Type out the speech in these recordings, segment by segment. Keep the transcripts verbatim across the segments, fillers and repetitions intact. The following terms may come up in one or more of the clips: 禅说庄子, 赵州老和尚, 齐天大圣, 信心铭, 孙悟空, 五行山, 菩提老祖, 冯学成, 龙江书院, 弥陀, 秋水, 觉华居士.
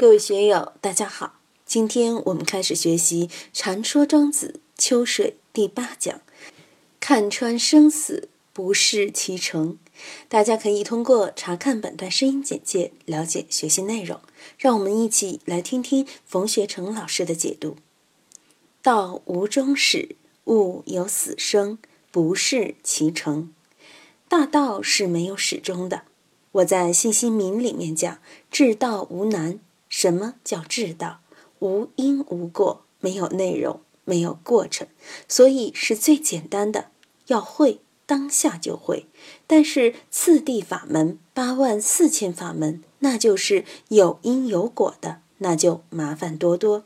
各位学友，大家好！今天我们开始学习《禅说庄子·秋水》第八讲“看穿生死，不恃其成”。大家可以通过查看本段声音简介了解学习内容。让我们一起来听听冯学成老师的解读：“道无终始，物有死生，不恃其成。”大道是没有始终的。我在信心铭里面讲：“至道无难。”什么叫至道？无因无果，没有内容，没有过程，所以是最简单的，要会，当下就会。但是次第法门、八万四千法门，那就是有因有果的，那就麻烦多多。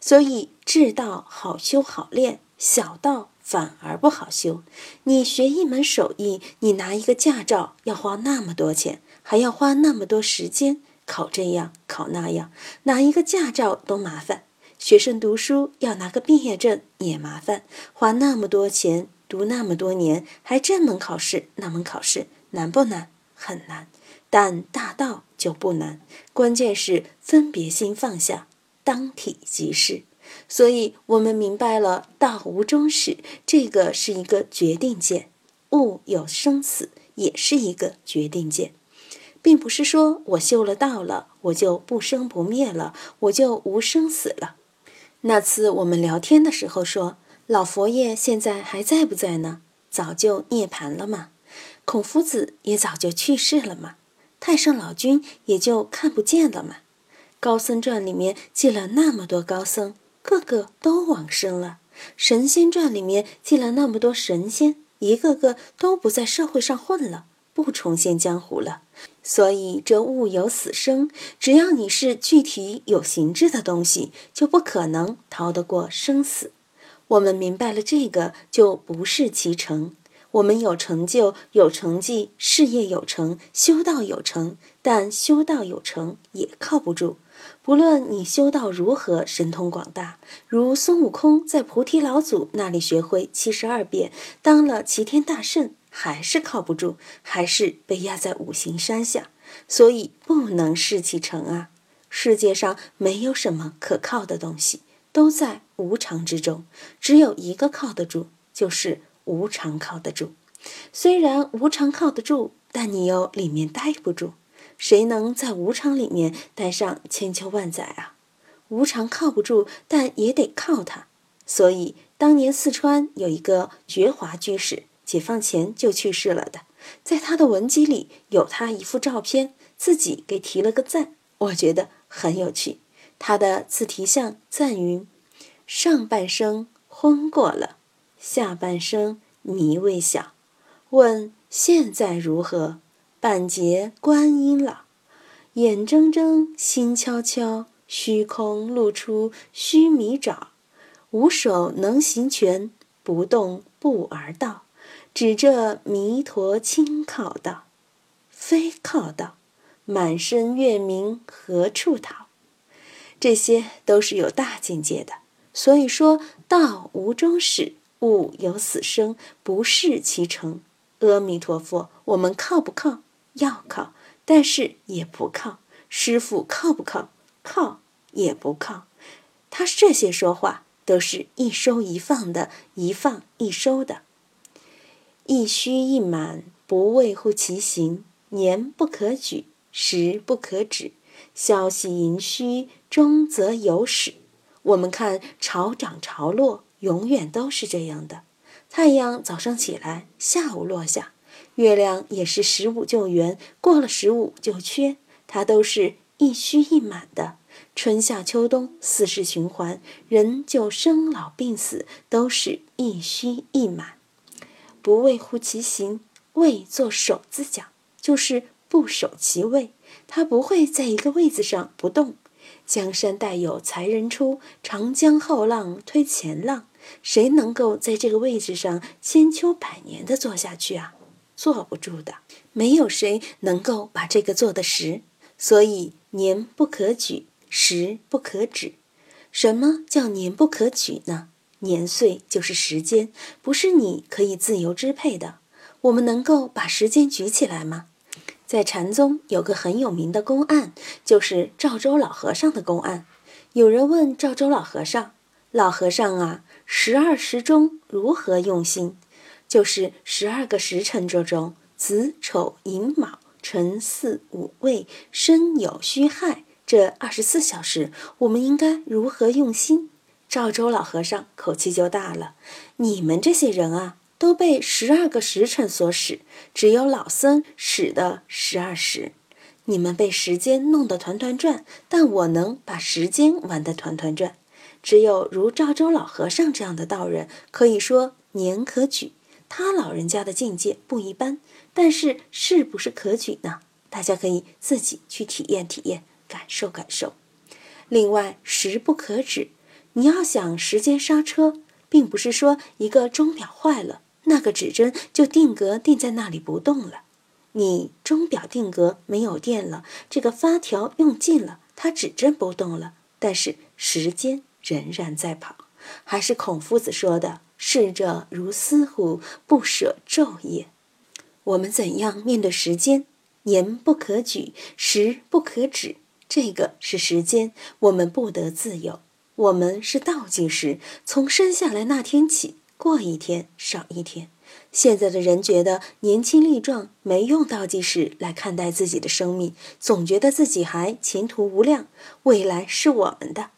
所以至道好修好练，小道反而不好修。你学一门手艺，你拿一个驾照要花那么多钱，还要花那么多时间，考这样考那样，拿一个驾照都麻烦。学生读书要拿个毕业证也麻烦，花那么多钱，读那么多年，还这门考试那门考试，难不难？很难。但大道就不难，关键是分别心放下，当体即是。所以我们明白了道无终始，这个是一个决定键，物有生死也是一个决定键。并不是说我修了道了，我就不生不灭了，我就无生死了。那次我们聊天的时候说，老佛爷现在还在不在呢？早就涅槃了嘛。孔夫子也早就去世了嘛。太上老君也就看不见了嘛。高僧传里面记了那么多高僧，个个都往生了。神仙传里面记了那么多神仙，一个个都不在社会上混了，不重现江湖了。所以这物有死生，只要你是具体有形质的东西，就不可能逃得过生死。我们明白了这个，就不恃其成。我们有成就有成绩，事业有成，修道有成，但修道有成也靠不住。不论你修道如何神通广大，如孙悟空在菩提老祖那里学会七十二变，当了齐天大圣，还是靠不住，还是被压在五行山下。所以不能恃其成啊！世界上没有什么可靠的东西，都在无常之中，只有一个靠得住，就是无常靠得住。虽然无常靠得住，但你又里面待不住。谁能在无常里面待上千秋万载啊？无常靠不住，但也得靠它。所以当年四川有一个觉华居士，解放前就去世了的，在他的文集里有他一幅照片，自己给提了个赞，我觉得很有趣。他的自题像赞云：上半生昏过了，下半生迷未晓，问现在如何，半截观音老，眼睁睁心悄悄，虚空露出须弥爪，无手能行权，不动不而道，指这弥陀轻靠道，非靠道，满身月明何处讨？这些都是有大境界的。所以说道无终始，物有死生，不恃其成。阿弥陀佛，我们靠不靠？要靠，但是也不靠。师父靠不靠？靠，也不靠。他这些说话都是一收一放的，一放一收的。一虚一满，不畏乎其形，年不可举，时不可止，消息盈虚，终则有始。我们看潮涨潮落，永远都是这样的。太阳早上起来，下午落下，月亮也是十五就圆，过了十五就缺，它都是一虚一满的。春夏秋冬四世循环，人就生老病死，都是一虚一满。不畏乎其形，畏做手字讲，就是不守其位，他不会在一个位子上不动。江山代有才人出，长江后浪推前浪，谁能够在这个位置上千秋百年的坐下去啊？坐不住的，没有谁能够把这个做得实。所以年不可举，时不可止。什么叫年不可举呢？年岁就是时间，不是你可以自由支配的。我们能够把时间举起来吗？在禅宗有个很有名的公案，就是赵州老和尚的公案。有人问赵州老和尚：“老和尚啊，十二时中如何用心？”就是十二个时辰之中，子丑寅卯辰巳午未申酉戌亥这二十四小时，我们应该如何用心？赵州老和尚口气就大了：“你们这些人啊，都被十二个时辰所使，只有老僧使的十二时。你们被时间弄得团团转，但我能把时间玩得团团转。只有如赵州老和尚这样的道人，可以说年可举。他老人家的境界不一般，但是是不是可举呢？大家可以自己去体验体验，感受感受。另外，时不可止。你要想时间刹车，并不是说一个钟表坏了，那个指针就定格定在那里不动了。你钟表定格没有电了，这个发条用尽了，它指针不动了，但是时间仍然在跑。还是孔夫子说的，逝者如斯乎，不舍昼夜。我们怎样面对时间？年不可举，时不可止，这个是时间，我们不得自由。我们是倒计时，从生下来那天起，过一天少一天。现在的人觉得年轻力壮，没用倒计时来看待自己的生命，总觉得自己还前途无量，未来是我们的。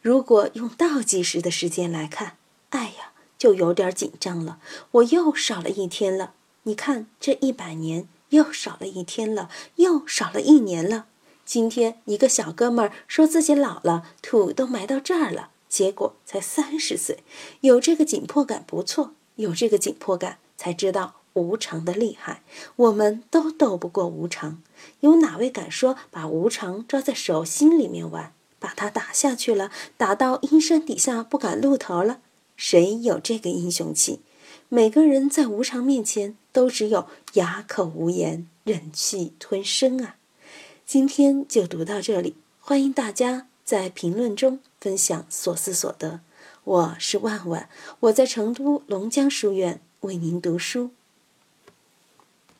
如果用倒计时的时间来看，哎呀，就有点紧张了，我又少了一天了。你看这一百年，又少了一天了，又少了一年了。今天一个小哥们儿说自己老了，土都埋到这儿了，结果才三十岁。有这个紧迫感不错，有这个紧迫感才知道无常的厉害。我们都斗不过无常，有哪位敢说把无常抓在手心里面玩，把它打下去了，打到阴山底下不敢露头了？谁有这个英雄气？每个人在无常面前都只有哑口无言，忍气吞声啊。今天就读到这里，欢迎大家在评论中分享所思所得。我是万万，我在成都龙江书院为您读书。